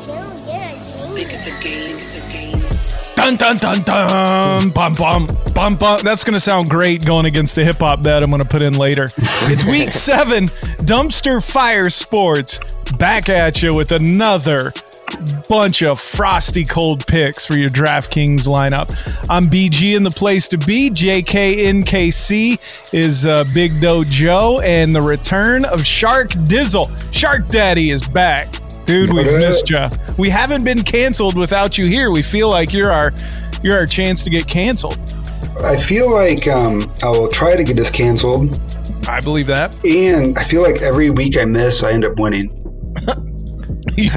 Think it's a game. Dun, dun, dun, dun. Bum, bum, bum, bum. That's going to sound great going against the hip-hop bet I'm going to put in later. It's week 7, Dumpster Fire Sports. Back at you with another bunch of frosty cold picks for your DraftKings lineup. I'm BG in the place to be. JKNKC is Big Doe Joe, and the return of Shark Dizzle. Shark Daddy is back. Dude, we've missed you. We haven't been canceled without you here. We feel like you're our chance to get canceled. I feel like I will try to get us canceled. I believe that. And I feel like every week I miss, I end up winning.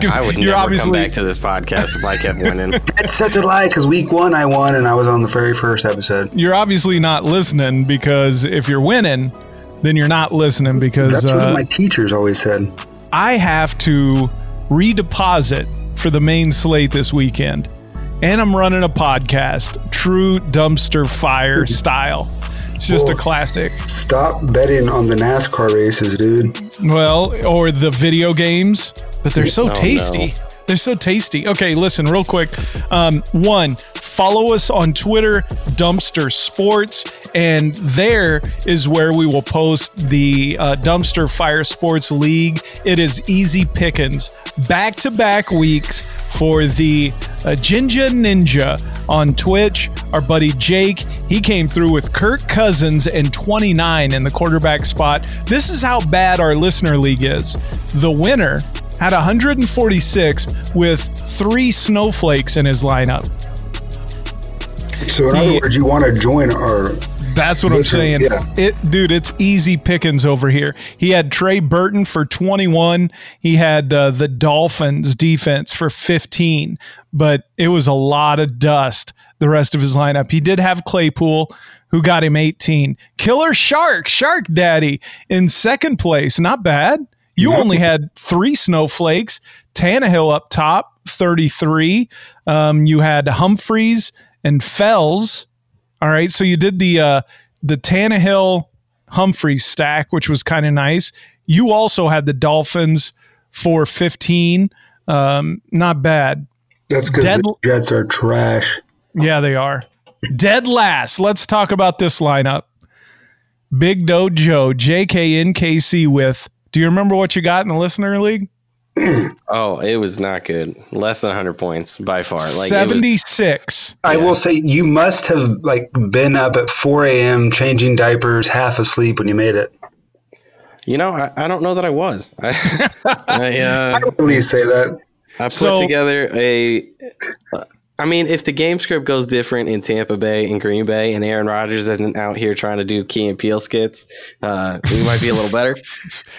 I would never come back to this podcast if I kept winning. That's such a lie, because week 1 I won, and I was on the very first episode. You're obviously not listening, because if you're winning, then you're not listening. Because that's what my teachers always said. I have to redeposit for the main slate this weekend, and I'm running a podcast, true dumpster fire style. It's just a classic. Stop betting on the NASCAR races, dude. Well, or the video games, but they're so tasty. No. They're so tasty. Okay, listen, real quick. One, follow us on Twitter, Dumpster Sports, and there is where we will post the Dumpster Fire Sports League. It is easy pickings. Back-to-back weeks for the Jinja Ninja on Twitch. Our buddy Jake, he came through with Kirk Cousins and 29 in the quarterback spot. This is how bad our listener league is. The winner had 146 with 3 snowflakes in his lineup. So in other words, you want to join our... That's what I'm saying. Yeah. Dude, it's easy pickings over here. He had Trey Burton for 21. He had the Dolphins defense for 15, but it was a lot of dust the rest of his lineup. He did have Claypool, who got him 18. Killer Shark, Shark Daddy, in second place. Not bad. You only had 3 snowflakes. Tannehill up top, 33. You had Humphreys and Fells. All right, so you did the Tannehill Humphreys stack, which was kind of nice. You also had the Dolphins for 15. Not bad. That's because the Jets are trash. Yeah, they are. Dead last. Let's talk about this lineup. Big Dojo, JKNKC with... Do you remember what you got in the listener league? Oh, it was not good. Less than 100 points by far. Like 76. I will say you must have been up at 4 a.m. changing diapers, half asleep when you made it. You know, I don't know that I was. I don't really say that. I put together a... I mean, if the game script goes different in Tampa Bay and Green Bay, and Aaron Rodgers isn't out here trying to do Key and Peele skits, we might be a little better.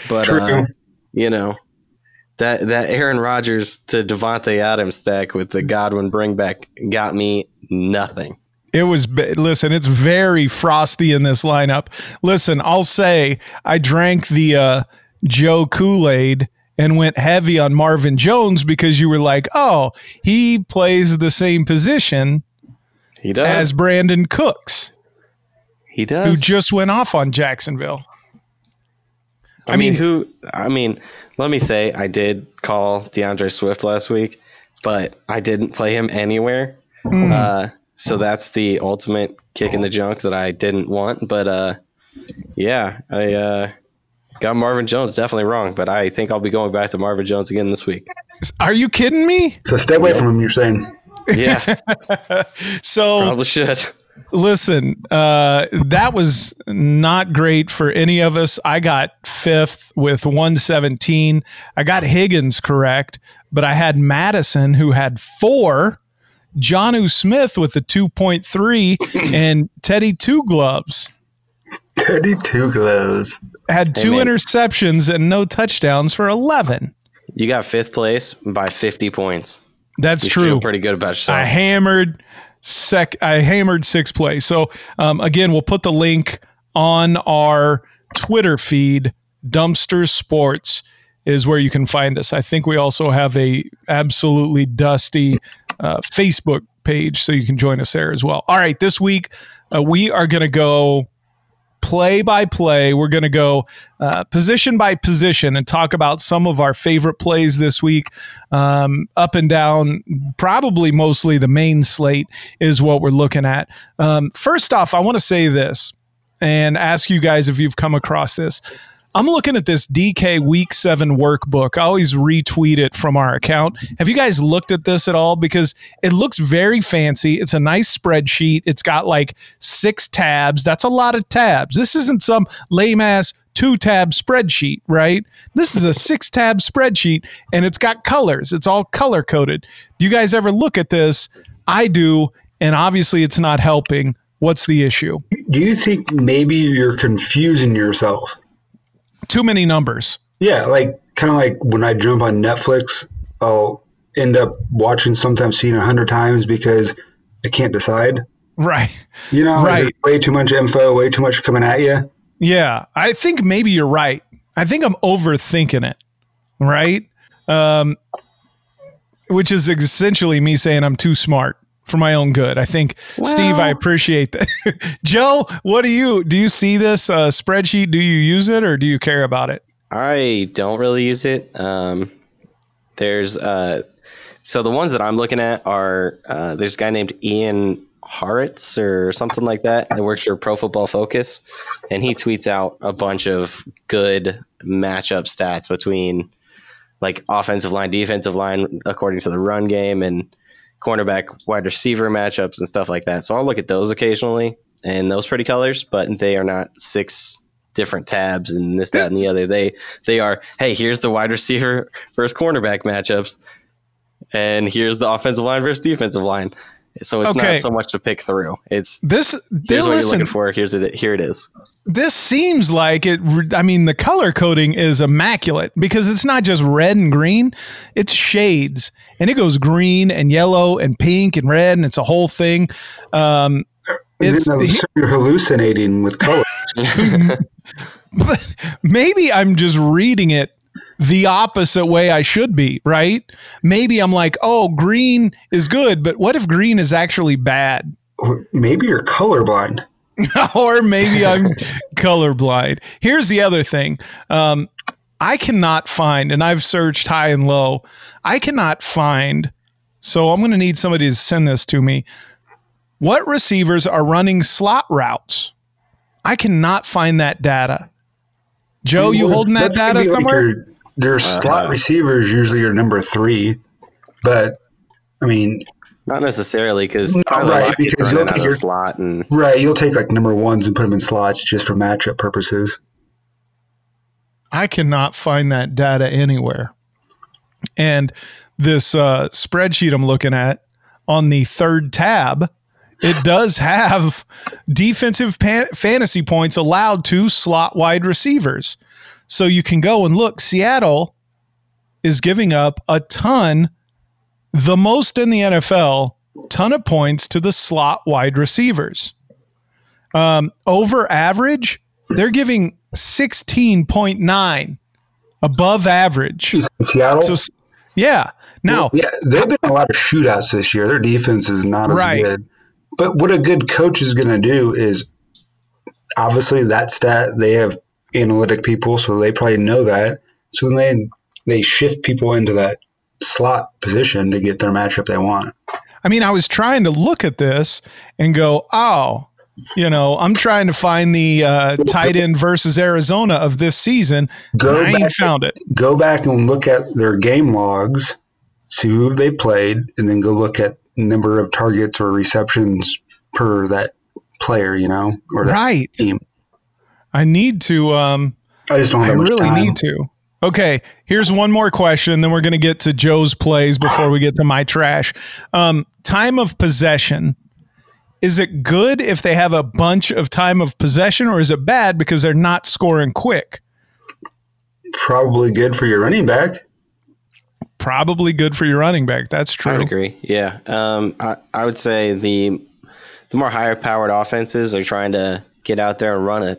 But you know, that Aaron Rodgers to Devontae Adams stack with the Godwin bring back got me nothing. It was, listen, it's very frosty in this lineup. Listen, I'll say I drank the Joe Kool-Aid and went heavy on Marvin Jones, because you were like, oh, he plays the same position he does as Brandon Cooks. He does. Who just went off on Jacksonville. I mean, let me say, I did call DeAndre Swift last week, but I didn't play him anywhere. Mm. So that's the ultimate kick in the junk that I didn't want. But I got Marvin Jones definitely wrong, but I think I'll be going back to Marvin Jones again this week. Are you kidding me? So stay away from him, you're saying. Yeah. So probably should. Listen, that was not great for any of us. I got 5th with 117. I got Higgins correct, but I had Madison, who had 4, Jonnu Smith with the 2.3, and Teddy Two Gloves. Teddy Two Gloves. Had 2 interceptions and no touchdowns for 11. You got 5th place by 50 points. That's true. You feel pretty good about yourself. I hammered 6th place. So, again, we'll put the link on our Twitter feed. Dumpster Sports is where you can find us. I think we also have a absolutely dusty Facebook page, so you can join us there as well. All right, this week we are going to go play by play. We're going to go position by position and talk about some of our favorite plays this week, up and down. Probably mostly the main slate is what we're looking at. First off, I want to say this and ask you guys if you've come across this. I'm looking at this DK Week 7 workbook. I always retweet it from our account. Have you guys looked at this at all? Because it looks very fancy. It's a nice spreadsheet. It's got like 6 tabs. That's a lot of tabs. This isn't some lame-ass 2-tab spreadsheet, right? This is a 6-tab spreadsheet, and it's got colors. It's all color-coded. Do you guys ever look at this? I do, and obviously it's not helping. What's the issue? Do you think maybe you're confusing yourself? Too many numbers. Yeah, like kind of like when I jump on Netflix, I'll end up watching something I've seen 100 times because I can't decide. Right. You know, right. Like way too much info, way too much coming at you. Yeah, I think maybe you're right. I think I'm overthinking it, right? Which is essentially me saying I'm too smart for my own good. I think, well, Steve, I appreciate that. Joe, what do you see this spreadsheet? Do you use it or do you care about it? I don't really use it. So the ones that I'm looking at are, there's a guy named Ian Haritz or something like that that works for Pro Football Focus. And he tweets out a bunch of good matchup stats between like offensive line, defensive line, according to the run game, and cornerback, wide receiver matchups and stuff like that. So I'll look at those occasionally and those pretty colors, but they are not 6 different tabs and this, that, and the other. They are, hey, here's the wide receiver versus cornerback matchups, and here's the offensive line versus defensive line. So it's okay. Not so much to pick through. It's this. Here's what you're looking for. Here it is. This seems like it. I mean, the color coding is immaculate because it's not just red and green; it's shades, and it goes green and yellow and pink and red, and it's a whole thing. You're hallucinating with colors. But maybe I'm just reading it the opposite way I should be, right? Maybe I'm like, oh, green is good, but what if green is actually bad? Or maybe you're colorblind. Or maybe I'm colorblind. Here's the other thing. I cannot find, and I've searched high and low, I cannot find, so I'm going to need somebody to send this to me. What receivers are running slot routes? I cannot find that data. Joe, you holding that data somewhere? Like their slot receivers usually are number 3, but I mean, not necessarily because you'll take your slot and right. You'll take like number 1s and put them in slots just for matchup purposes. I cannot find that data anywhere, and this spreadsheet I'm looking at on the 3rd tab. It does have defensive fantasy points allowed to slot wide receivers. So you can go and look. Seattle is giving up a ton, the most in the NFL, ton of points to the slot wide receivers. Over average, they're giving 16.9 above average. Seattle? So, yeah. Now, yeah, they've been a lot of shootouts this year. Their defense is not as good. But what a good coach is going to do is, obviously that stat, they have analytic people, so they probably know that. So then they shift people into that slot position to get their matchup they want. I mean, I was trying to look at this and go, oh, you know, I'm trying to find the tight end versus Arizona of this season. I ain't found it. Go back and look at their game logs, see who they played, and then go look at number of targets or receptions per that player, you know, or that team. I need to. I just don't. I really need to. Okay, here's one more question. Then we're going to get to Joe's plays before we get to my trash. Time of possession. Is it good if they have a bunch of time of possession, or is it bad because they're not scoring quick? Probably good for your running back. That's true. I would agree. Yeah. I would say the more higher powered offenses are trying to get out there and run a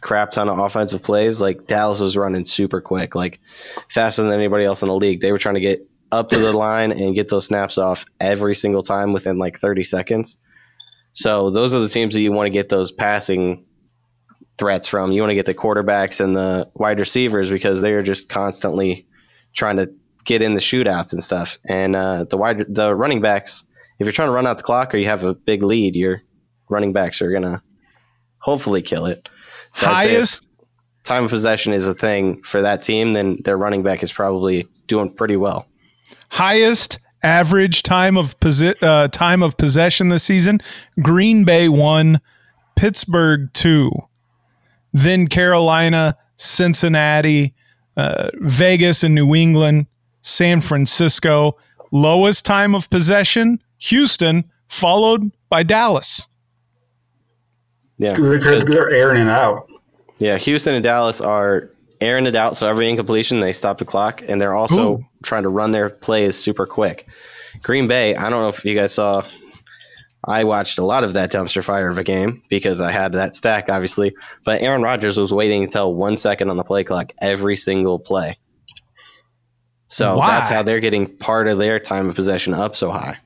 crap ton of offensive plays. Like Dallas was running super quick, like faster than anybody else in the league. They were trying to get up to the line and get those snaps off every single time within like 30 seconds. So those are the teams that you want to get those passing threats from. You want to get the quarterbacks and the wide receivers because they are just constantly trying to get in the shootouts and stuff. And the running backs, if you're trying to run out the clock or you have a big lead, your running backs are going to hopefully kill it. So highest time of possession is a thing for that team, then their running back is probably doing pretty well. Highest average time of possession this season, Green Bay 1, Pittsburgh 2, then Carolina, Cincinnati, Vegas and New England, San Francisco. Lowest time of possession, Houston, followed by Dallas. Yeah, because they're airing it out. Yeah, Houston and Dallas are airing it out, so every incompletion, they stop the clock, and they're also trying to run their plays super quick. Green Bay, I don't know if you guys saw, I watched a lot of that dumpster fire of a game because I had that stack, obviously, but Aaron Rodgers was waiting until 1 second on the play clock every single play. So that's how they're getting part of their time of possession up so high.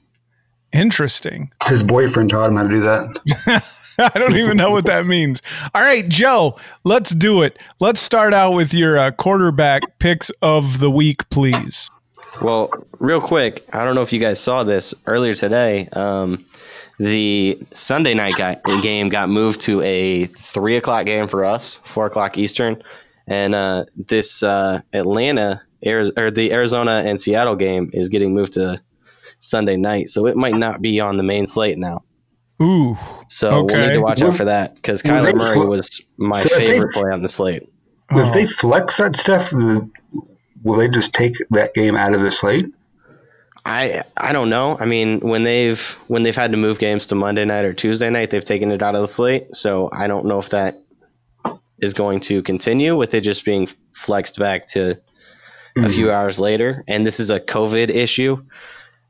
Interesting. His boyfriend taught him how to do that. I don't even know what that means. All right, Joe, let's do it. Let's start out with your quarterback picks of the week, please. Well, real quick, I don't know if you guys saw this earlier today. The Sunday night game got moved to a 3 o'clock game for us, 4 o'clock Eastern. And this the Arizona and Seattle game is getting moved to Sunday night. So it might not be on the main slate now. Ooh. So we'll need to watch out for that because Kyler Murray was my favorite play on the slate. If they flex that stuff, will they just take that game out of the slate? I don't know. I mean, when they've had to move games to Monday night or Tuesday night, they've taken it out of the slate. So I don't know if that is going to continue with it just being flexed back to a few hours later. And this is a COVID issue.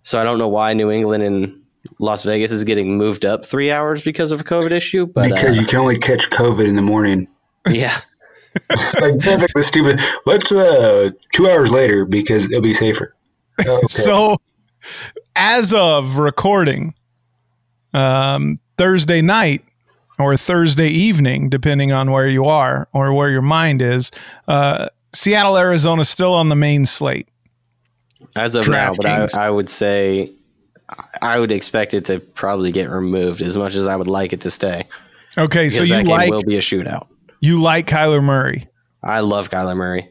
So I don't know why New England and Las Vegas is getting moved up 3 hours because of a COVID issue, but because you can only catch COVID in the morning. Yeah, like that's stupid. Let's 2 hours later because it'll be safer. Okay. So, as of recording, Thursday night or Thursday evening, depending on where you are or where your mind is, Seattle, Arizona, still on the main slate as of now. But I would say. I would expect it to probably get removed as much as I would like it to stay. Okay, because so you like will be a shootout. You like Kyler Murray? I love Kyler Murray.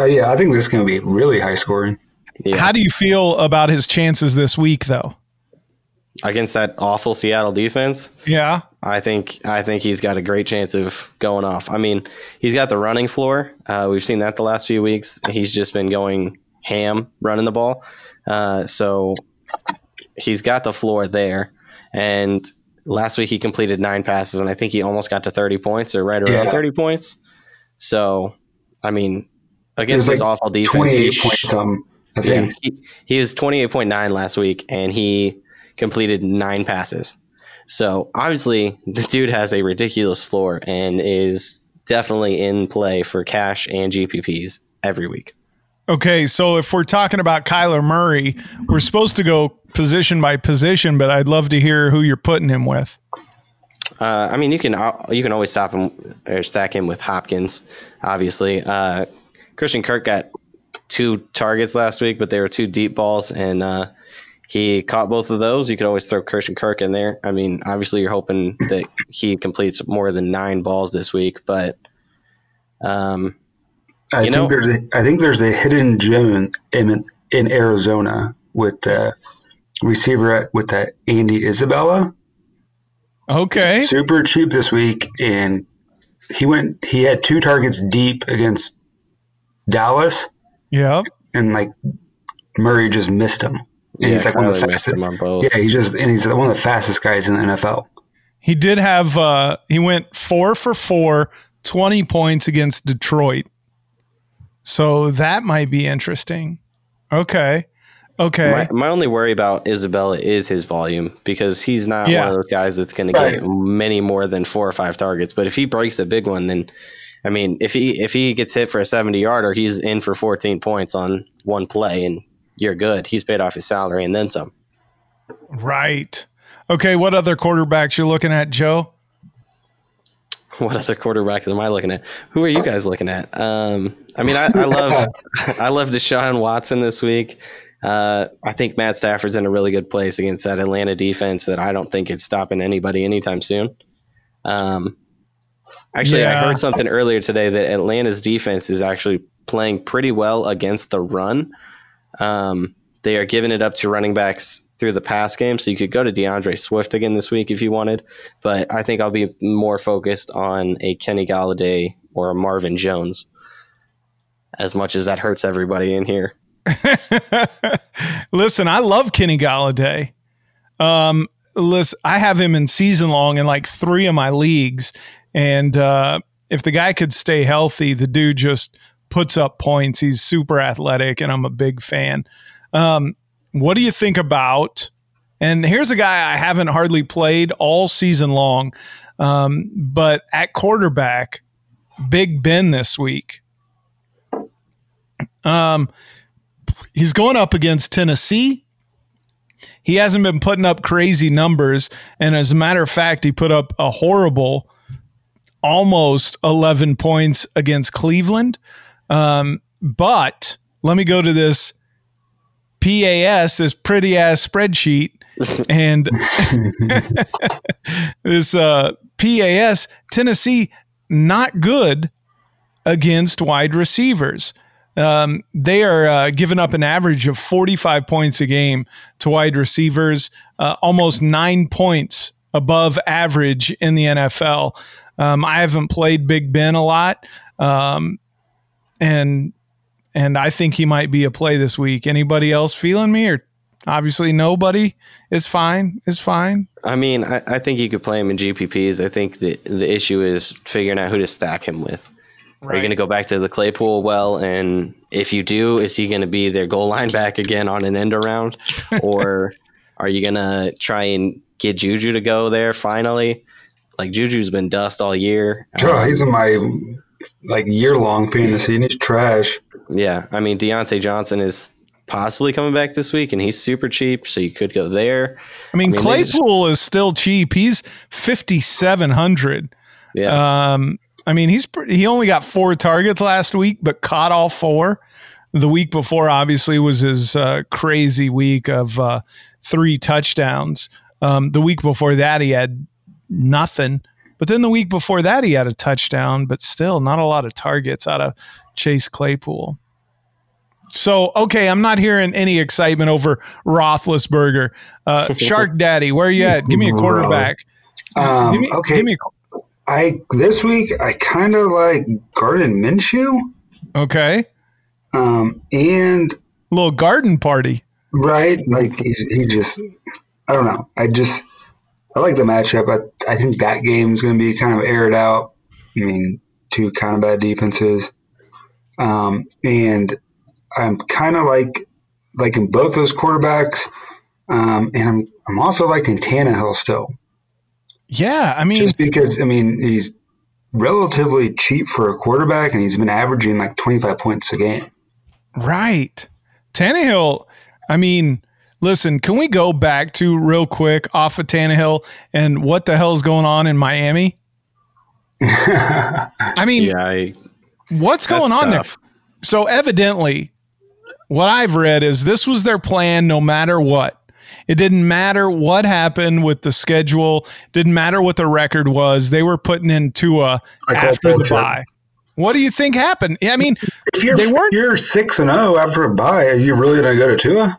Oh yeah, I think this is going to be really high scoring. Yeah. How do you feel about his chances this week, though? Against that awful Seattle defense? Yeah, I think he's got a great chance of going off. I mean, he's got the running floor. We've seen that the last few weeks. He's just been going ham running the ball. So. He's got the floor there, and last week he completed 9 passes, and I think he almost got to 30 points or right around 30 points. So, I mean, against this awful defense, he was 28.9 last week, and he completed 9 passes. So, obviously, the dude has a ridiculous floor and is definitely in play for cash and GPPs every week. Okay, so if we're talking about Kyler Murray, we're supposed to go position by position, but I'd love to hear who you're putting him with. I mean, you can always stop him or stack him with Hopkins, obviously. Christian Kirk got 2 targets last week, but they were 2 deep balls, and he caught both of those. You could always throw Christian Kirk in there. I mean, obviously you're hoping that he completes more than 9 balls this week, but – I think there's a hidden gem in Arizona with the receiver with that Andy Isabella. Okay, it's super cheap this week, and he had 2 targets deep against Dallas. Yeah, and like Murray just missed him, and he's like one of the fastest. Yeah, he's one of the fastest guys in the NFL. He did have he went 4 for 4, 20 points against Detroit. So that might be interesting. Okay. My only worry about Isabella is his volume because he's not one of those guys that's going to get many more than 4 or 5 targets. But if he breaks a big one, then, I mean, if he gets hit for a 70-yarder, he's in for 14 points on one play, and you're good. He's paid off his salary and then some. Right. Okay, what other quarterbacks you're looking at, Joe? What other quarterbacks am I looking at? Who are you guys looking at? I love Deshaun Watson this week. I think Matt Stafford's in a really good place against that Atlanta defense that I don't think it's stopping anybody anytime soon. I heard something earlier today that Atlanta's defense is actually playing pretty well against the run. They are giving it up to running backs through the pass game, so you could go to DeAndre Swift again this week if you wanted. But I think I'll be more focused on a Kenny Golladay or a Marvin Jones, as much as that hurts everybody in here. Listen, I love Kenny Golladay. Listen, I have him in season long in like three of my leagues, and if the guy could stay healthy, the dude just puts up points. He's super athletic, and I'm a big fan. What do you think about? And here's a guy I haven't hardly played all season long, but at quarterback, Big Ben this week. He's going up against Tennessee. He hasn't been putting up crazy numbers. And as a matter of fact, he put up a horrible almost 11 points against Cleveland. But let me go to this PAS, this pretty ass spreadsheet. And this PAS, Tennessee, not good against wide receivers. They are giving up an average of 45 points a game to wide receivers, almost 9 points above average in the NFL. I haven't played Big Ben a lot, and I think he might be a play this week. Anybody else feeling me? Or obviously nobody? It's fine. It's fine. I mean, I think you could play him in GPPs. I think the issue is figuring out who to stack him with. Right. Are you going to go back to the Claypool well? And if you do, is he going to be their goal line back again on an end around? Or are you going to try and get Juju to go there finally? Like, Juju's been dust all year. He's in my year-long fantasy, and he's trash. Yeah, I mean, Diontae Johnson is possibly coming back this week, and he's super cheap, so you could go there. I mean Claypool is still cheap. He's $5,700. Yeah. I mean, he only got 4 targets last week, but caught all 4. The week before, obviously, was his crazy week of 3 touchdowns. The week before that, he had nothing. But then the week before that, he had a touchdown, but still not a lot of targets out of Chase Claypool. So, okay, I'm not hearing any excitement over Roethlisberger. Shark Daddy, where are you at? Give me a quarterback. This week, I kind of like Garden Minshew. Okay. And a little garden party. Right. Like, he just – I don't know. I like the matchup. I think that game's going to be kind of aired out. I mean, two kind of bad defenses. And I'm kind of liking both those quarterbacks. And I'm also liking Tannehill still. Yeah, I mean, just because, I mean, he's relatively cheap for a quarterback, and he's been averaging like 25 points a game. Right. Tannehill, I mean, listen, can we go back to real quick off of Tannehill and what the hell's going on in Miami? I mean, what's going on tough. There? So evidently, what I've read is this was their plan no matter what. It didn't matter what happened with the schedule. Didn't matter what the record was. They were putting in Tua after the bye. What do you think happened? I mean, if you're 6-0 after a bye, are you really going to go to Tua?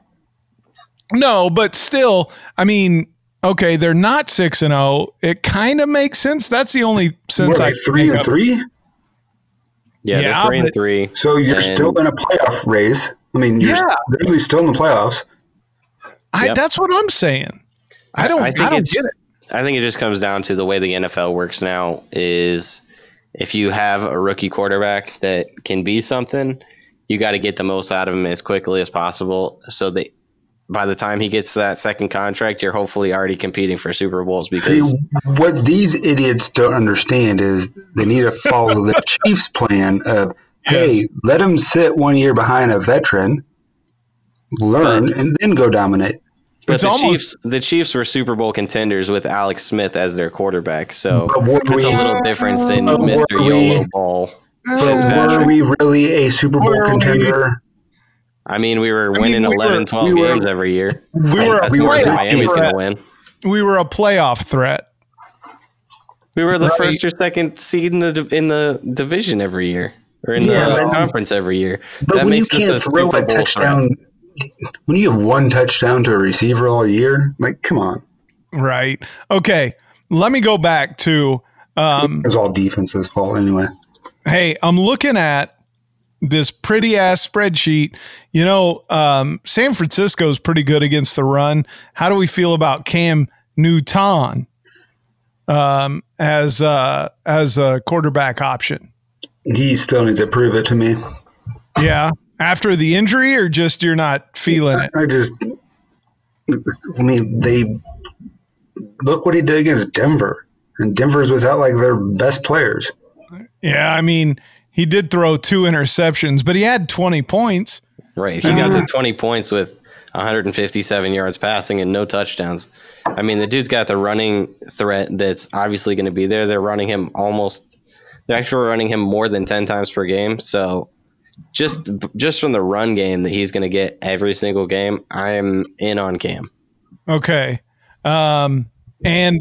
No, but still, I mean, okay, they're not 6-0. It kind of makes sense. That's the only sense. Like 3-3. Yeah, they're 3-3. So you're still in a playoff race. I mean, you're really still in the playoffs. That's what I'm saying. I don't get it. I think it just comes down to the way the NFL works now is if you have a rookie quarterback that can be something, you got to get the most out of him as quickly as possible so that by the time he gets that second contract, you're hopefully already competing for Super Bowls. Because see, what these idiots don't understand is they need to follow the Chiefs' plan of, hey, let him sit 1 year behind a veteran, learn, and then go dominate. But it's the Chiefs were Super Bowl contenders with Alex Smith as their quarterback. So it's a little difference than Mr. YOLO Ball. But were we really a Super Bowl contender? I mean, we were winning 11-12 games every year. Miami's going to win. We were a playoff threat. We were the first or second seed in the division every year, or in the conference every year. But that makes it the Super Bowl touchdown threat. When you have one touchdown to a receiver all year, like, come on. Right. Okay. Let me go back to... it's all defense's fault anyway. Hey, I'm looking at this pretty-ass spreadsheet. You know, San Francisco's pretty good against the run. How do we feel about Cam Newton as a quarterback option? He still needs to prove it to me. Yeah. After the injury, or just you're not feeling it? They look what he did against Denver, and Denver's without like their best players. Yeah, I mean, he did throw 2 interceptions, but he had 20 points. Right, he got to 20 points with 157 yards passing and no touchdowns. I mean, the dude's got the running threat that's obviously going to be there. They're actually running him more than 10 times per game, so... Just from the run game that he's going to get every single game, I am in on Cam. Okay. And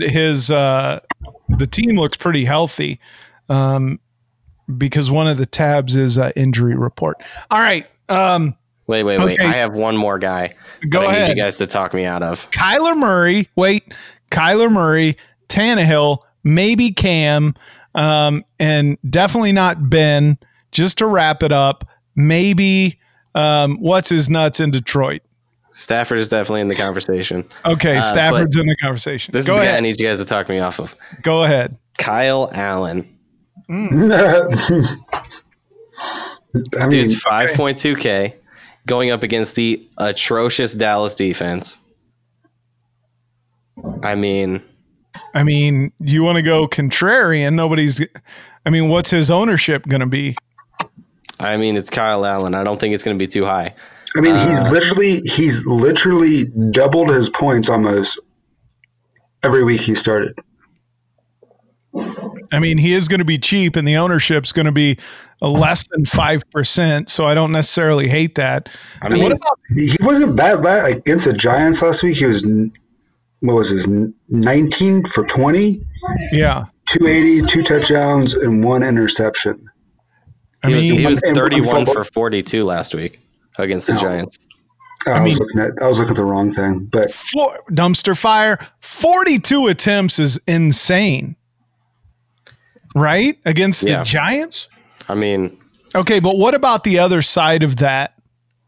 his the team looks pretty healthy because one of the tabs is injury report. All right. Wait. I have one more guy. Go ahead. I need you guys to talk me out of. Kyler Murray. Wait. Kyler Murray, Tannehill, maybe Cam, and definitely not Ben. Just to wrap it up, maybe what's his nuts in Detroit? Stafford is definitely in the conversation. Okay, Stafford's in the conversation. This is the guy I need you guys to talk me off of. Go ahead. Kyle Allen. Dude's 5.2K going up against the atrocious Dallas defense. I mean, you want to go contrarian. What's his ownership going to be? I mean, it's Kyle Allen. I don't think it's going to be too high. I mean, he's literally doubled his points almost every week he started. I mean, he is going to be cheap, and the ownership's going to be less than 5%, so I don't necessarily hate that. I mean, what about, he wasn't bad against the Giants last week. He was, 19 for 20? Yeah. 280, 2 touchdowns, and 1 interception. He was 31 for 42 last week against the Giants. I was looking at the wrong thing. But dumpster fire, 42 attempts is insane, right? Against the Giants? I mean. Okay, but what about the other side of that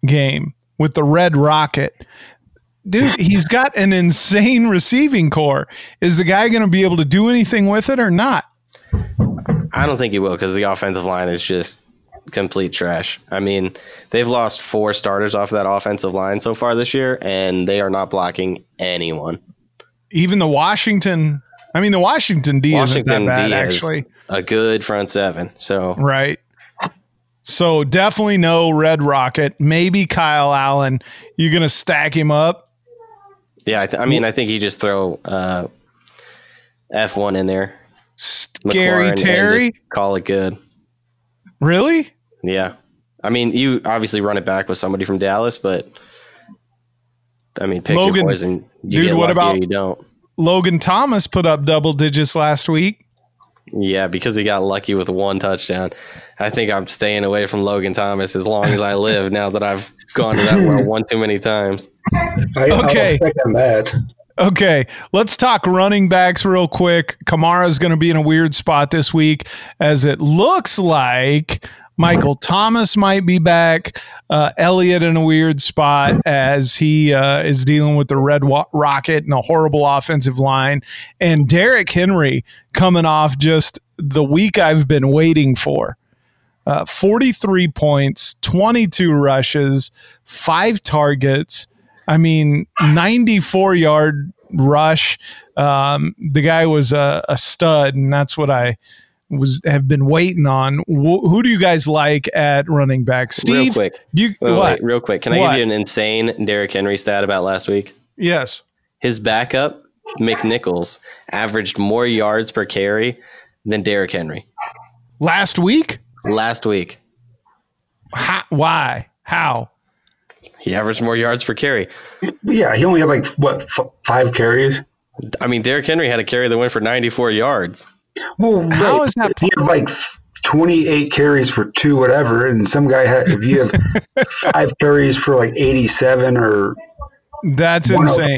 game with the Red Rocket? Dude, he's got an insane receiving core. Is the guy going to be able to do anything with it or not? I don't think he will, because the offensive line is just complete trash. I mean, they've lost 4 starters off that offensive line so far this year, and they are not blocking anyone. Even the Washington – I mean, the Washington D isn't that bad, actually. A good front 7. So right. So definitely no Red Rocket. Maybe Kyle Allen. You're going to stack him up? Yeah, I think you just throw F1 in there. Scary McLaurin Terry? Call it good. Really? Yeah. I mean, you obviously run it back with somebody from Dallas, but, I mean, pick Logan, your poison. You dude, what about you don't. Logan Thomas put up double digits last week. Yeah, because he got lucky with 1 touchdown. I think I'm staying away from Logan Thomas as long as I live now that I've gone to that well one too many times. Okay. Okay, let's talk running backs real quick. Kamara's going to be in a weird spot this week, as it looks like Michael Thomas might be back. Elliott in a weird spot as he is dealing with the Red Rocket and a horrible offensive line. And Derrick Henry coming off just the week I've been waiting for. 43 points, 22 rushes, 5 targets. I mean, 94-yard rush. The guy was a stud, and that's what I have been waiting on. Who do you guys like at running back? Steve? Real quick. Can I give you an insane Derrick Henry stat about last week? Yes. His backup, McNichols, averaged more yards per carry than Derrick Henry. Last week. How? He averaged more yards per carry. Yeah, he only had like, five carries? I mean, Derrick Henry had a carry that went for 94 yards. Well, how is that? He had like 28 carries for two whatever, and some guy had, if you have five carries for like 87 or that's insane.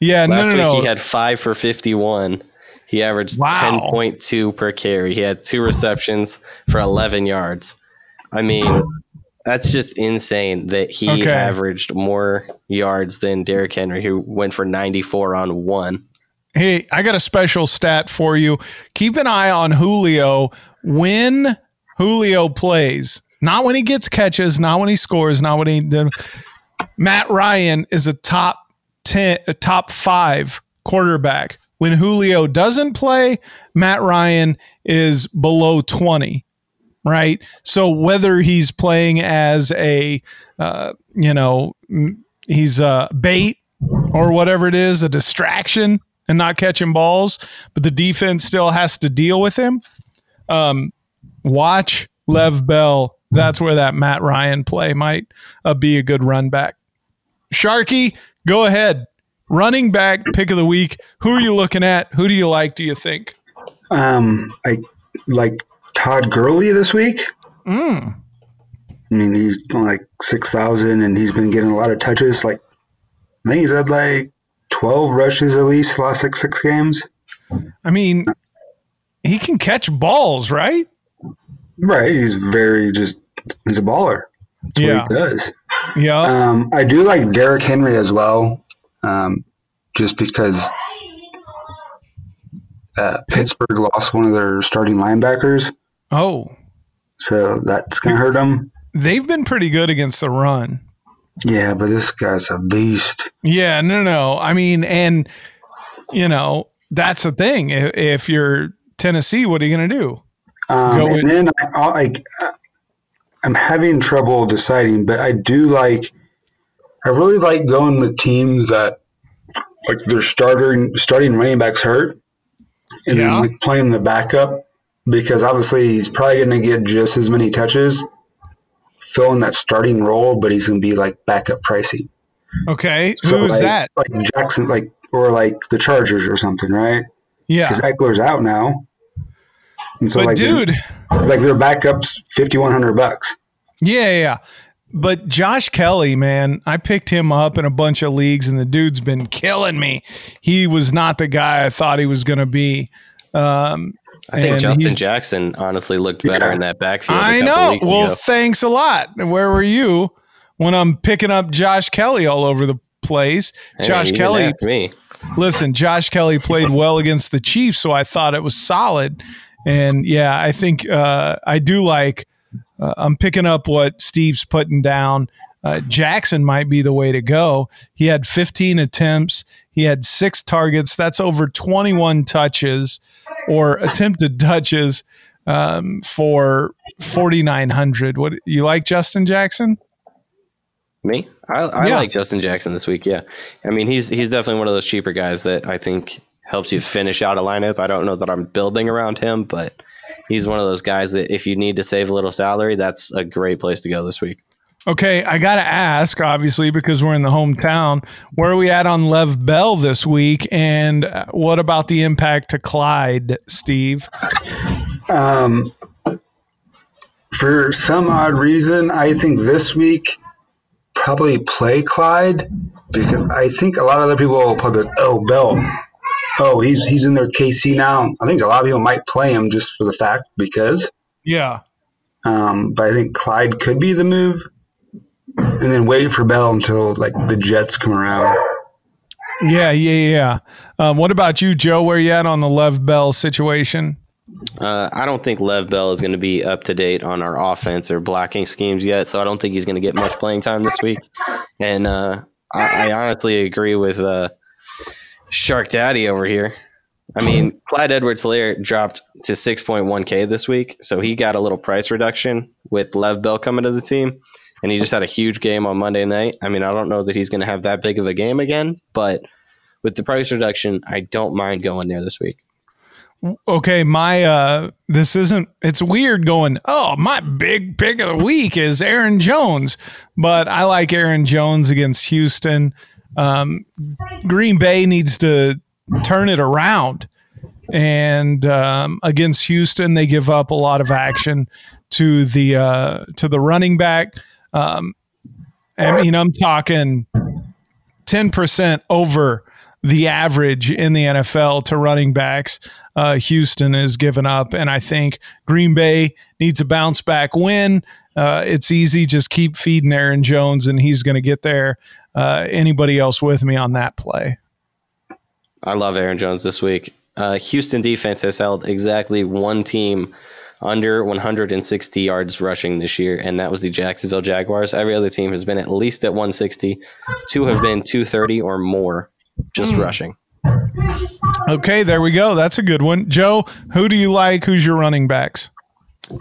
Yeah, Last week he had 5 for 51. He averaged 10.2 per carry. He had 2 receptions for 11 yards. I mean, that's just insane that he averaged more yards than Derrick Henry, who went for 94 on one. Hey, I got a special stat for you. Keep an eye on Julio when Julio plays. Not when he gets catches, not when he scores, not when he... Matt Ryan is a top 5 quarterback. When Julio doesn't play, Matt Ryan is below 20. Right. So whether he's playing as a, he's a bait or whatever it is, a distraction and not catching balls, but the defense still has to deal with him. Watch Lev Bell. That's where that Matt Ryan play might be a good run back. Sharky, go ahead. Running back pick of the week. Who are you looking at? Who do you like? Do you think? I like Todd Gurley this week. I mean, he's like 6,000 and he's been getting a lot of touches. Like, I think he's had like 12 rushes at least, last like 6 games. I mean, he can catch balls, right? Right. He's a baller. That's what he does. Yeah. I do like Derrick Henry as well, just because Pittsburgh lost one of their starting linebackers. Oh. So that's going to hurt them. They've been pretty good against the run. Yeah, but this guy's a beast. Yeah, no. I mean, and, that's the thing. If you're Tennessee, what are you going to do? I'm having trouble deciding, but I really like going with teams that like their starting running backs hurt and then like playing the backup, because obviously he's probably going to get just as many touches filling that starting role, but he's going to be like backup pricey. Okay. So who's that? Like Jackson, or like the Chargers or something, right? Yeah. Because Eckler's out now. And so, but their backup's $5,100. Yeah. But Josh Kelley, man, I picked him up in a bunch of leagues, and the dude's been killing me. He was not the guy I thought he was going to be. I think Justin Jackson honestly looked better in that backfield. I know. Well, thanks a lot. Where were you when I'm picking up Josh Kelley all over the place? Hey, Josh Kelley. Listen, Josh Kelley played well against the Chiefs, so I thought it was solid. And yeah, I think I do like. I'm picking up what Steve's putting down. Jackson might be the way to go. He had 15 attempts. He had 6 targets. That's over 21 touches or attempted touches for 4,900. What you like, Justin Jackson? Me? I like Justin Jackson this week. Yeah, I mean he's definitely one of those cheaper guys that I think helps you finish out a lineup. I don't know that I'm building around him, but he's one of those guys that if you need to save a little salary, that's a great place to go this week. Okay, I got to ask, obviously, because we're in the hometown, where are we at on Lev Bell this week? And what about the impact to Clyde, Steve? For some odd reason, I think this week probably play Clyde, because I think a lot of other people will probably be like, oh, Bell. Oh, he's in there with KC now. I think a lot of people might play him just for the fact because. Yeah. But I think Clyde could be the move. And then wait for Bell until, like, the Jets come around. Yeah. What about you, Joe? Where you at on the Lev Bell situation? I don't think Lev Bell is going to be up to date on our offense or blocking schemes yet, so I don't think he's going to get much playing time this week. And I honestly agree with Shark Daddy over here. I mean, Clyde Edwards-Helaire dropped to 6.1K this week, so he got a little price reduction with Lev Bell coming to the team. and he just had a huge game on Monday night. I mean, I don't know that he's going to have that big of a game again, but with the price reduction, I don't mind going there this week. Okay, my this isn't – it's weird going, oh, my big pick of the week is Aaron Jones. But I like Aaron Jones against Houston. Green Bay needs to turn it around. And against Houston, they give up a lot of action to the running back. I mean, I'm talking 10% over the average in the NFL to running backs. Houston is giving up, and I think Green Bay needs a bounce back win. It's easy. Just keep feeding Aaron Jones, and he's going to get there. Anybody else with me on that play? I love Aaron Jones this week. Houston defense has held exactly one team under 160 yards rushing this year, and that was the Jacksonville Jaguars. Every other team has been at least at 160. Two have been 230 or more just rushing. Okay, there we go. That's a good one. Joe, who do you like? Who's your running backs?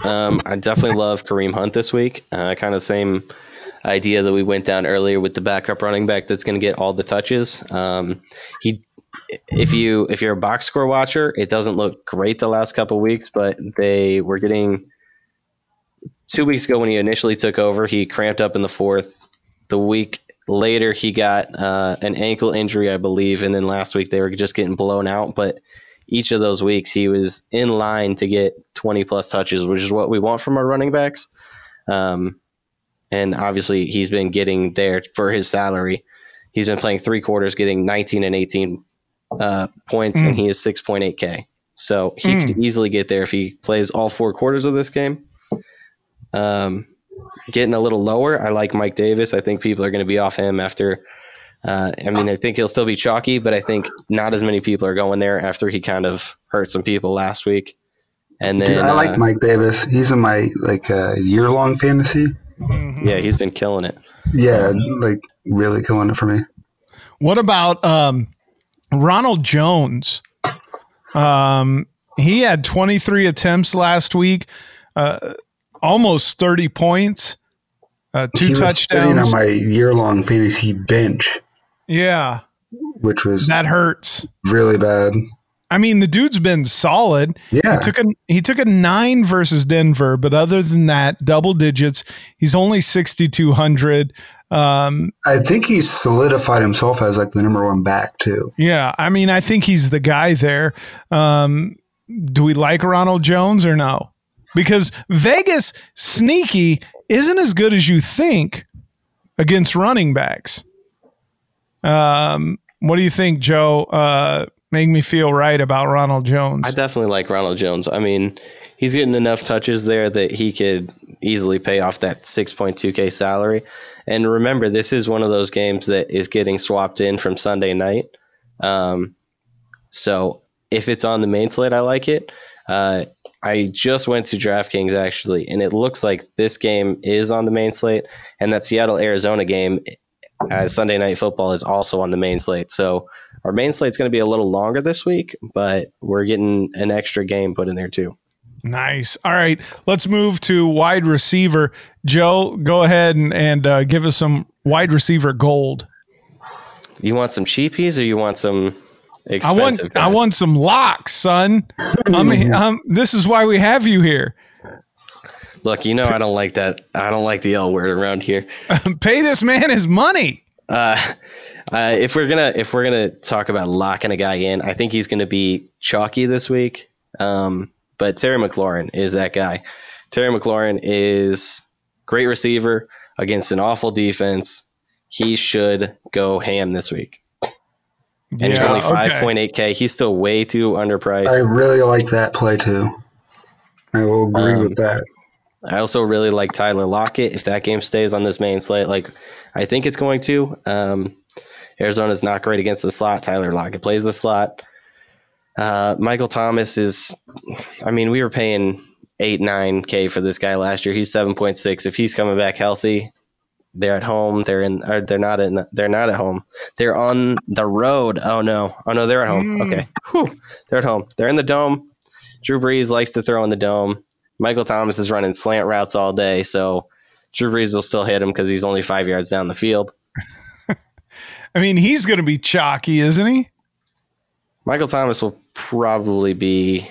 I definitely love Kareem Hunt this week. Kind of the same idea that we went down earlier with the backup running back that's going to get all the touches. If you're a box score watcher, it doesn't look great the last couple of weeks, but they were getting 2 weeks ago when he initially took over, he cramped up in the fourth. The week later, he got an ankle injury, I believe, and then last week they were just getting blown out. But each of those weeks, he was in line to get 20-plus touches, which is what we want from our running backs. And obviously, he's been getting there for his salary. He's been playing three quarters, getting 19 and 18 points, and he is 6.8K. So he could easily get there if he plays all four quarters of this game. Getting a little lower, I like Mike Davis. I think people are going to be off him after I think he'll still be chalky, but I think not as many people are going there after he kind of hurt some people last week. And then I like Mike Davis. He's in my year-long fantasy. Yeah, he's been killing it. Yeah, really killing it for me. What about Ronald Jones? He had 23 attempts last week, almost 30 points, two touchdowns. Was on my year-long fantasy bench. Yeah. Which was... That hurts. Really bad. I mean, the dude's been solid. Yeah. He took a 9 versus Denver, but other than that, double digits. He's only 6,200. I think he's solidified himself as the number one back too. Yeah. I mean, I think he's the guy there. Do we like Ronald Jones or no? Because Vegas sneaky isn't as good as you think against running backs. What do you think, Joe? Make me feel right about Ronald Jones. I definitely like Ronald Jones. I mean, he's getting enough touches there that he could easily pay off that 6.2K salary. And remember, this is one of those games that is getting swapped in from Sunday night. So if it's on the main slate, I like it. I just went to DraftKings, actually, and it looks like this game is on the main slate. And that Seattle-Arizona game, Sunday Night Football, is also on the main slate. So our main slate's going to be a little longer this week, but we're getting an extra game put in there, too. Nice. All right, let's move to wide receiver. Joe, go ahead and give us some wide receiver gold. You want some cheapies or you want some expensive guys? I want some locks, son. This is why we have you here. Look, you know I don't like that. I don't like the L word around here. Pay this man his money. If we're gonna talk about locking a guy in, I think he's gonna be chalky this week. But Terry McLaurin is that guy. Terry McLaurin is great receiver against an awful defense. He should go ham this week. And he's only 5.8K. He's still way too underpriced. I really like that play too. I will agree with that. I also really like Tyler Lockett. If that game stays on this main slate, I think it's going to. Arizona's not great against the slot. Tyler Lockett plays the slot. Michael Thomas is, we were paying 8-9K for this guy last year. He's 7.6. If he's coming back healthy, they're at home. They're not at home. They're on the road. Oh no, they're at home. Okay. Whew. They're at home. They're in the dome. Drew Brees likes to throw in the dome. Michael Thomas is running slant routes all day. So Drew Brees will still hit him because he's only 5 yards down the field. I mean, he's going to be chalky, isn't he? Michael Thomas will probably be...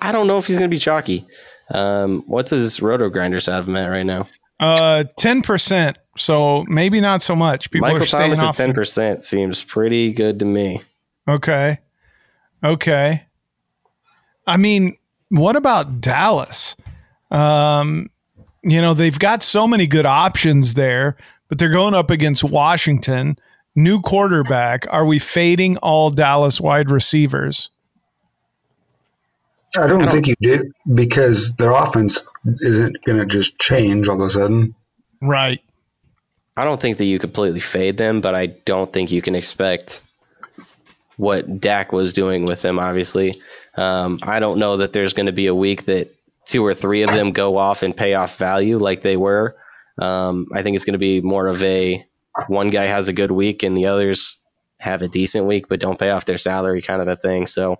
I don't know if he's going to be chalky. What's his Roto-Grinders out of him at right now? 10%, so maybe not so much. People Michael Thomas at 10% seems pretty good to me. Okay. I mean, what about Dallas? You know, they've got so many good options there, but they're going up against Washington. New quarterback. Are we fading all Dallas wide receivers? I don't think you do, because their offense isn't going to just change all of a sudden. Right. I don't think that you completely fade them, but I don't think you can expect what Dak was doing with them, obviously. I don't know that there's going to be a week that two or three of them go off and pay off value like they were. I think it's going to be more of a one guy has a good week and the others have a decent week but don't pay off their salary kind of a thing. So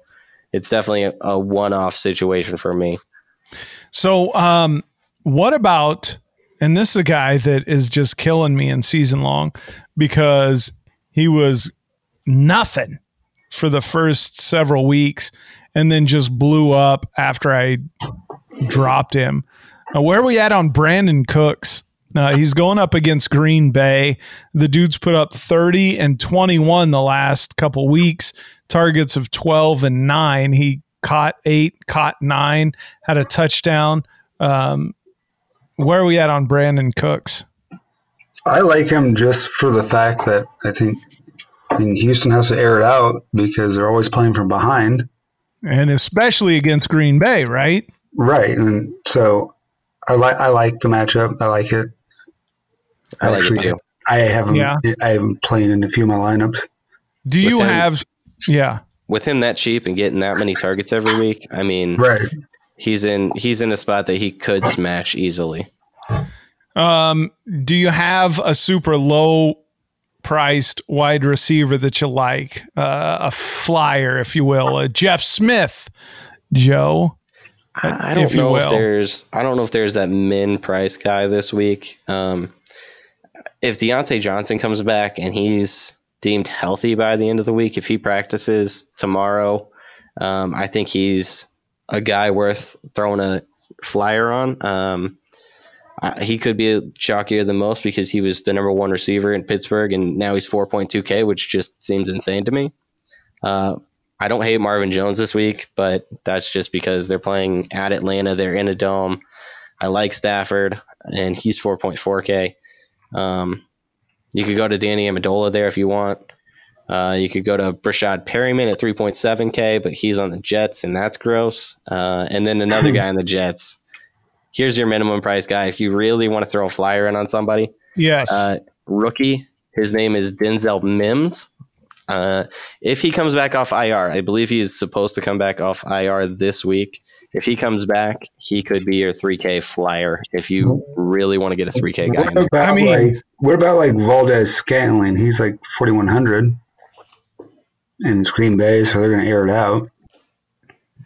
it's definitely a one-off situation for me. So what about, and this is a guy that is just killing me in season long because he was nothing for the first several weeks and then just blew up after I dropped him. Now, where are we at on Brandon Cooks? He's going up against Green Bay. The dude's put up 30 and 21 the last couple weeks. Targets of 12 and 9. He caught 8, caught 9, had a touchdown. Where are we at on Brandon Cooks? I like him just for the fact that I mean, Houston has to air it out because they're always playing from behind. And especially against Green Bay, right? Right. And so I like the matchup. I like it. I like it too. I have him playing in a few of my lineups. Do you have... Yeah. With him that cheap and getting that many targets every week, I mean, right. He's in a spot that he could smash easily. Do you have a super low-priced wide receiver that you like? A flyer, if you will. A Jeff Smith, Joe. I don't know if there's that min price guy this week. If Diontae Johnson comes back and he's deemed healthy by the end of the week, if he practices tomorrow, I think he's a guy worth throwing a flyer on. He could be chalkier than most because he was the number one receiver in Pittsburgh and now he's 4.2K, which just seems insane to me. I don't hate Marvin Jones this week, but that's just because they're playing at Atlanta. They're in a dome. I like Stafford, and he's 4.4K. You could go to Danny Amendola there if you want. You could go to Brashad Perryman at 3.7K, but he's on the Jets, and that's gross. And then another guy on the Jets. Here's your minimum price guy if you really want to throw a flyer in on somebody. Yes. Rookie. His name is Denzel Mims. If he comes back off IR, I believe he is supposed to come back off IR this week. If he comes back, he could be your 3K flyer if you really want to get a 3K guy. What about Valdes-Scantling? He's like 4,100 and it's Green Bay, so they're going to air it out.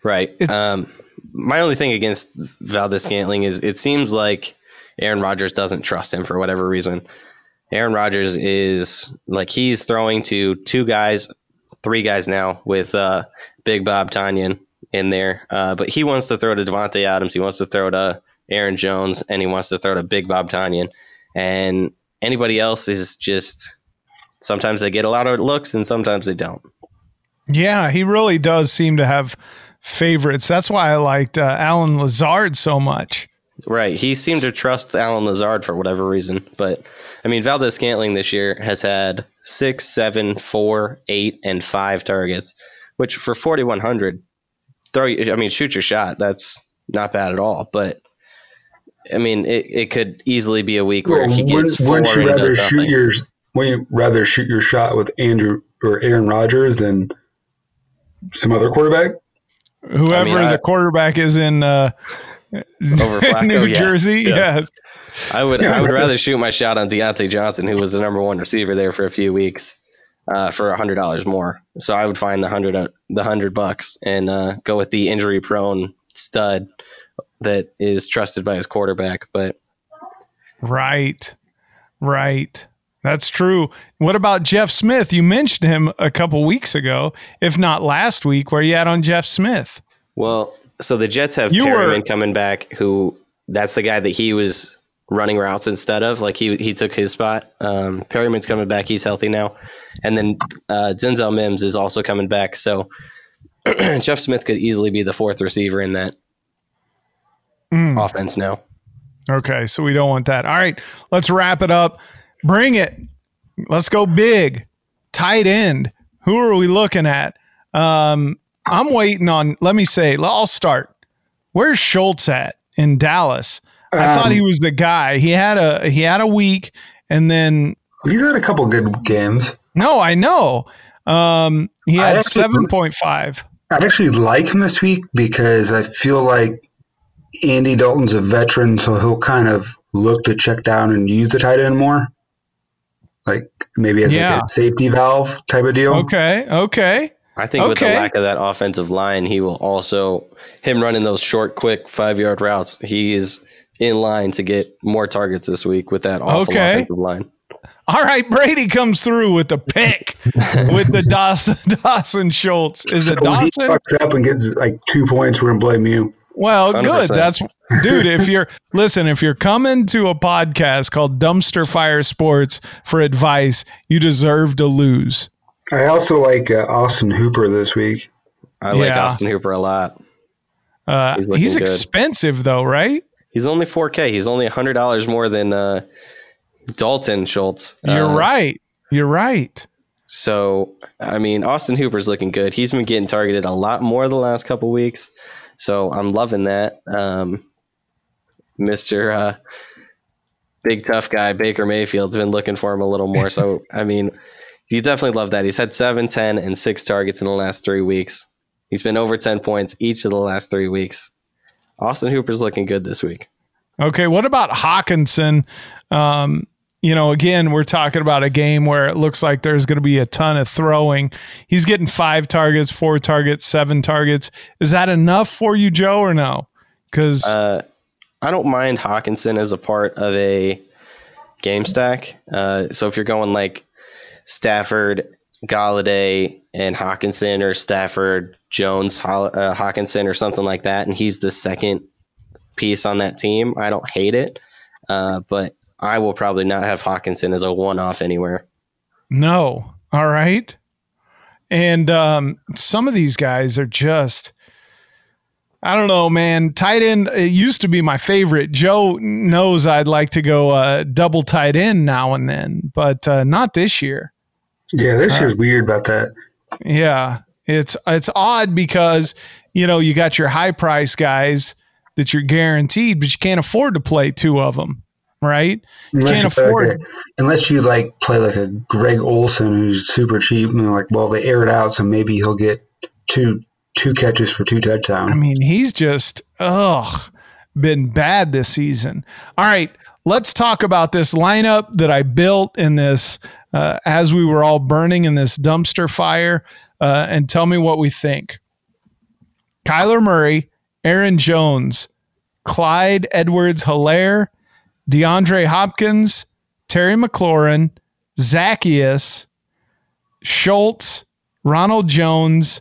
Right. My only thing against Valdes-Scantling is it seems like Aaron Rodgers doesn't trust him for whatever reason. Aaron Rodgers is like he's throwing to three guys now with Big Bob Tonyan in there. But he wants to throw to Devontae Adams. He wants to throw to Aaron Jones and he wants to throw to Big Bob Tonyan. And anybody else is just sometimes they get a lot of looks and sometimes they don't. Yeah, he really does seem to have favorites. That's why I liked Alan Lazard so much. Right. He seemed to trust Alan Lazard for whatever reason. But, I mean, Valdes-Scantling this year has had 6, 7, 4, 8, and 5 targets, which for 4,100, shoot your shot. That's not bad at all. But, I mean, it could easily be a week where he gets four. Wouldn't you rather shoot your shot with Andrew or Aaron Rodgers than some other quarterback? Whoever the quarterback is in over Flacco, New Jersey, yes. I would rather shoot my shot on Diontae Johnson, who was the number one receiver there for a few weeks, for $100 more. So I would find the $100 and go with the injury prone stud that is trusted by his quarterback. But Right. That's true. What about Jeff Smith? You mentioned him a couple weeks ago, if not last week. Where you at on Jeff Smith? Well, so the Jets have Perryman coming back, who that's the guy that he was running routes instead of. Like he took his spot. Perryman's coming back. He's healthy now. And then Denzel Mims is also coming back. So Jeff Smith could easily be the fourth receiver in that offense now. Okay, so we don't want that. All right, let's wrap it up. Bring it. Let's go big. Tight end. Who are we looking at? I'm waiting on, I'll start. Where's Schultz at in Dallas? I thought he was the guy. He had a week, and then he's had a couple good games. No, I know. He had 7.5. I'd actually like him this week because I feel like Andy Dalton's a veteran, so he'll kind of look to check down and use the tight end more. Like maybe as like a safety valve type of deal. Okay. I think with the lack of that offensive line, he will also him running those short, quick 5-yard routes. He is in line to get more targets this week with that awful offensive line. All right, Brady comes through with the pick with the Dawson Schultz. Is it Dawson? When he fucks up and gets like 2 points, we're gonna blame you. Well, 100%. Good. That's dude. If you're coming to a podcast called Dumpster Fire Sports for advice, you deserve to lose. I also like Austin Hooper this week. I like Austin Hooper a lot. He's expensive though, right? He's only $4K. He's only $100 more than Dalton Schultz. You're right. So, I mean, Austin Hooper's looking good. He's been getting targeted a lot more the last couple weeks. So I'm loving that. Mr. Big Tough Guy, Baker Mayfield's been looking for him a little more. So, I mean, you definitely love that. He's had 7, 10, and 6 targets in the last 3 weeks. He's been over 10 points each of the last 3 weeks. Austin Hooper's looking good this week. Okay, what about Hockenson? Again, we're talking about a game where it looks like there's going to be a ton of throwing. He's getting 5 targets, 4 targets, 7 targets. Is that enough for you, Joe, or no? Because I don't mind Hockenson as a part of a game stack. So if you're going like Stafford, Golladay, and Hockenson, or Stafford, Jones, Hockenson, or something like that, and he's the second piece on that team, I don't hate it, but I will probably not have Hockenson as a one-off anywhere. No. All right. And some of these guys are just, I don't know, man. Tight end, it used to be my favorite. Joe knows I'd like to go double tight end now and then, but not this year. Yeah, this year's weird about that. Yeah. It's odd because, you got your high-price guys that you're guaranteed, but you can't afford to play 2 of them. Right? Unless you like play like a Greg Olson who's super cheap and like, well, they air it out, so maybe he'll get two catches for 2 touchdowns. I mean, he's just been bad this season. All right, let's talk about this lineup that I built in this as we were all burning in this dumpster fire, and tell me what we think. Kyler Murray, Aaron Jones, Clyde Edwards-Helaire, DeAndre Hopkins, Terry McLaurin, Zacchaeus, Schultz, Ronald Jones,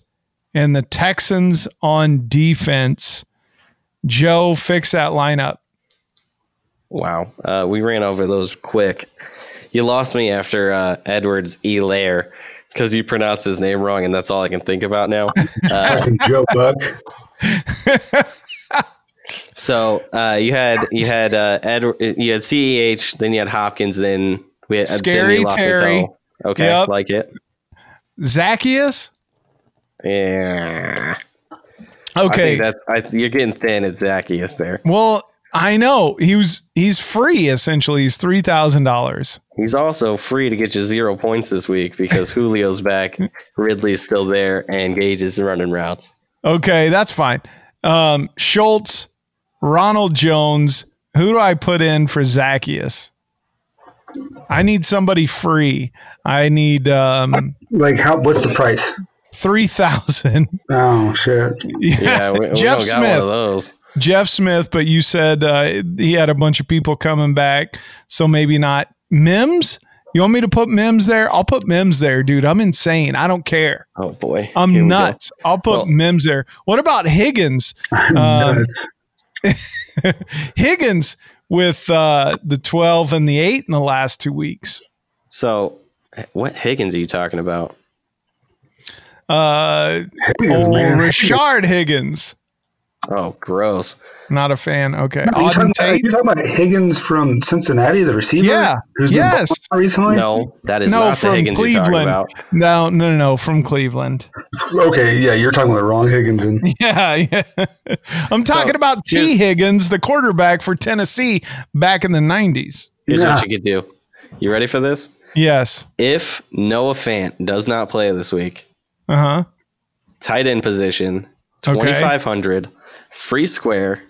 and the Texans on defense. Joe, fix that lineup. Wow. We ran over those quick. You lost me after Edwards-Helaire because you pronounced his name wrong, and that's all I can think about now. Joe Buck. So you had CEH, then you had Hopkins, then we had Scary Terry. Okay, yep. Like it. Zacchaeus. Yeah. Okay, you're getting thin at Zacchaeus there. Well, I know he's free essentially. He's $3,000. He's also free to get you 0 points this week because Julio's back, Ridley's still there, and Gage is running routes. Okay, that's fine. Schultz, Ronald Jones. Who do I put in for Zacchaeus? I need somebody free. I need what's the price? $3,000. Oh, shit. Yeah, we Jeff Smith. Got one of those. Jeff Smith, but you said he had a bunch of people coming back, so maybe not. Mims? You want me to put Mims there? I'll put Mims there, dude. I'm insane. I don't care. Oh, boy. I'm nuts. Go. I'll put Mims there. What about Higgins? Nuts. Higgins with the 12 and the 8 in the last 2 weeks. So, what Higgins are you talking about? Higgins, Rashard Higgins. Oh, gross. Not a fan. Okay. No, you're talking about Higgins from Cincinnati, the receiver? Yeah. Who's been recently? No, that is not the Higgins you're talking about. No, from Cleveland. Okay, yeah, you're talking about the wrong Higgins. Yeah. I'm talking about T. Higgins, the quarterback for Tennessee back in the 90s. Here's what you could do. You ready for this? Yes. If Noah Fant does not play this week, tight end position, 2,500. Free square.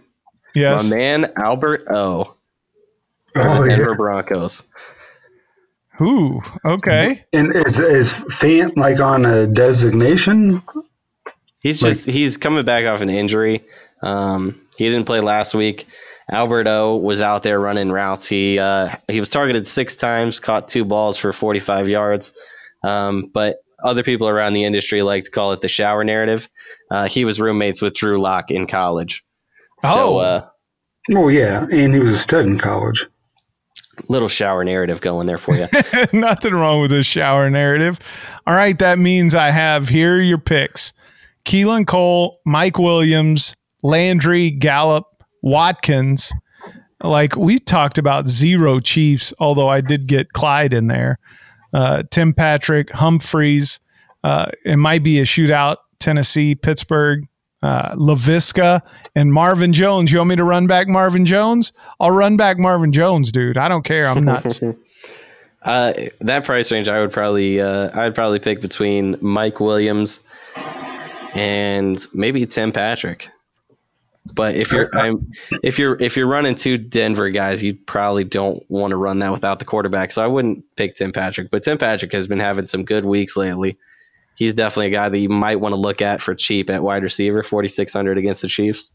Yes. My man, Albert O. The Denver Broncos. Ooh, okay. And is Fant like on a designation? He's he's coming back off an injury. He didn't play last week. Albert O was out there running routes. He was targeted 6 times, caught 2 balls for 45 yards. But other people around the industry like to call it the shower narrative. He was roommates with Drew Lock in college. Yeah, and he was a stud in college. Little shower narrative going there for you. Nothing wrong with a shower narrative. All right, that means I have here are your picks. Keelan Cole, Mike Williams, Landry, Gallup, Watkins. Like, we talked about zero Chiefs, although I did get Clyde in there. Tim Patrick, Humphreys. It might be a shootout. Tennessee, Pittsburgh, LaVisca, and Marvin Jones. You want me to run back Marvin Jones? I'll run back Marvin Jones, dude. I don't care. I'm nuts. That price range, I would probably pick between Mike Williams and maybe Tim Patrick. But if you're running 2 Denver guys, you probably don't want to run that without the quarterback. So I wouldn't pick Tim Patrick. But Tim Patrick has been having some good weeks lately. He's definitely a guy that you might want to look at for cheap at wide receiver, 4,600 against the Chiefs.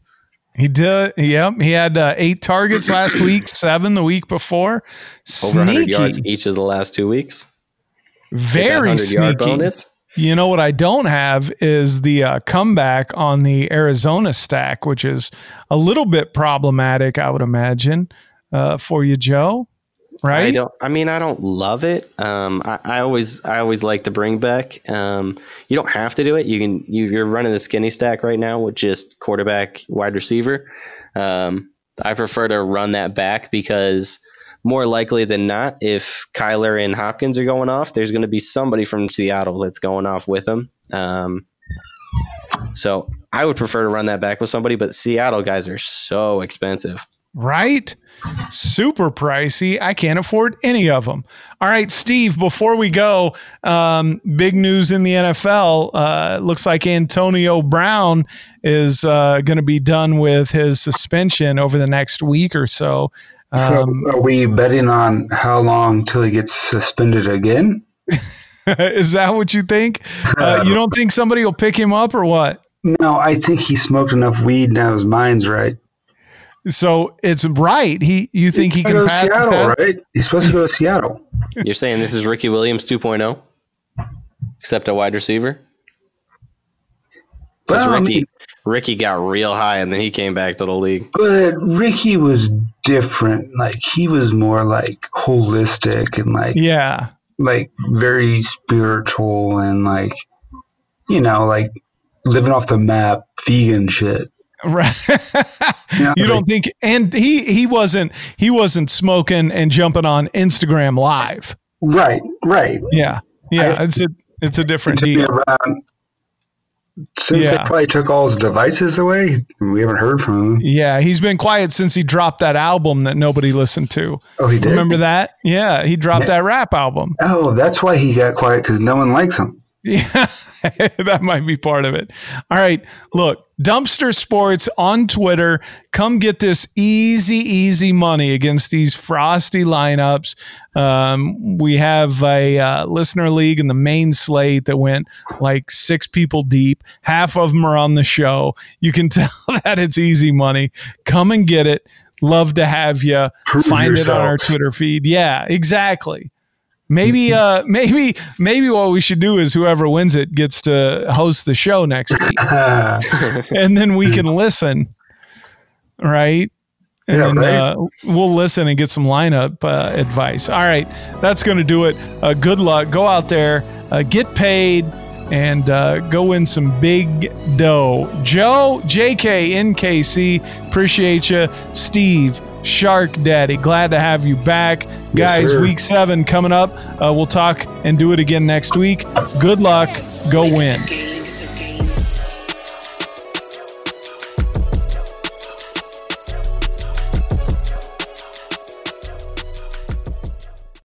He did. Yep. He had 8 targets last week, 7 the week before. Sneaky. Over 100 yards each of the last 2 weeks. Very sneaky. Bonus. You know what I don't have is the comeback on the Arizona stack, which is a little bit problematic, I would imagine, for you, Joe. Right. I don't love it. I always like to bring back. You don't have to do it. You're running the skinny stack right now with just quarterback, wide receiver. I prefer to run that back because more likely than not, if Kyler and Hopkins are going off, there's going to be somebody from Seattle that's going off with them. So I would prefer to run that back with somebody, but Seattle guys are so expensive. Right? Super pricey. I can't afford any of them. All right, Steve, before we go, big news in the NFL. Looks like Antonio Brown is going to be done with his suspension over the next week or so. So are we betting on how long till he gets suspended again? Is that what you think? You don't think somebody will pick him up or what? No, I think he smoked enough weed now his mind's right. So it's right. You think he can pass? Seattle, right? He's supposed to go to Seattle. You're saying this is Ricky Williams 2.0, except a wide receiver. Because Ricky got real high and then he came back to the league. But Ricky was different. Like, he was more like holistic and like very spiritual and like living off the map, vegan shit. Right. You don't think, and he wasn't smoking and jumping on Instagram Live. Right. Yeah. It's a different deal. Since they probably took all his devices away, we haven't heard from him. Yeah, he's been quiet since he dropped that album that nobody listened to. Oh, he did. Remember that? Yeah, he dropped that rap album. Oh, that's why he got quiet, because no one likes him. Yeah, that might be part of it. All right, look, Dumpster Sports on Twitter. Come get this easy, easy money against these frosty lineups. We have a listener league in the main slate that went like six people deep. Half of them are on the show. You can tell that it's easy money. Come and get it. Love to have you. Find it on our Twitter feed. Yeah, exactly. Maybe what we should do is whoever wins it gets to host the show next week, and then we can listen, right? And we'll listen and get some lineup advice. All right, that's going to do it. Good luck. Go out there, get paid, and go win some big dough. Joe, JK, NKC, appreciate you. Steve, Shark Daddy, glad to have you back. Guys, yes, week 7 coming up. We'll talk and do it again next week. Good luck. Go win.